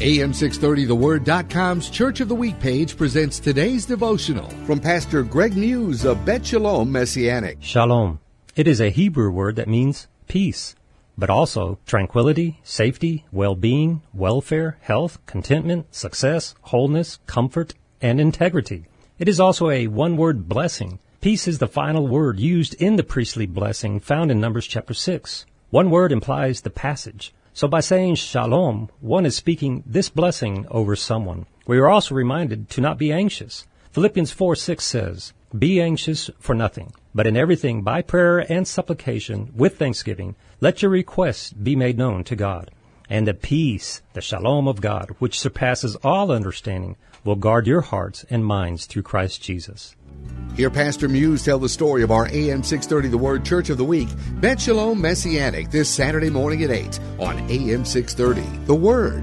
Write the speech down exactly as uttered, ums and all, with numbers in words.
A M six thirty the word dot com's Church of the Week page presents today's devotional from Pastor Greg News of Bet Shalom Messianic. Shalom. It is a Hebrew word that means peace, but also tranquility, safety, well-being, welfare, health, contentment, success, wholeness, comfort, and integrity. It is also a one-word blessing. Peace is the final word used in the priestly blessing found in Numbers chapter six. One word implies the passage. So by saying shalom, one is speaking this blessing over someone. We are also reminded to not be anxious. Philippians four six says, "Be anxious for nothing, but in everything by prayer and supplication with thanksgiving, let your requests be made known to God. And the peace, the shalom of God, which surpasses all understanding, will guard your hearts and minds through Christ Jesus." Hear Pastor Muse tell the story of our A M six thirty The Word Church of the Week, Bet Shalom Messianic, this Saturday morning at eight on A M six thirty The Word.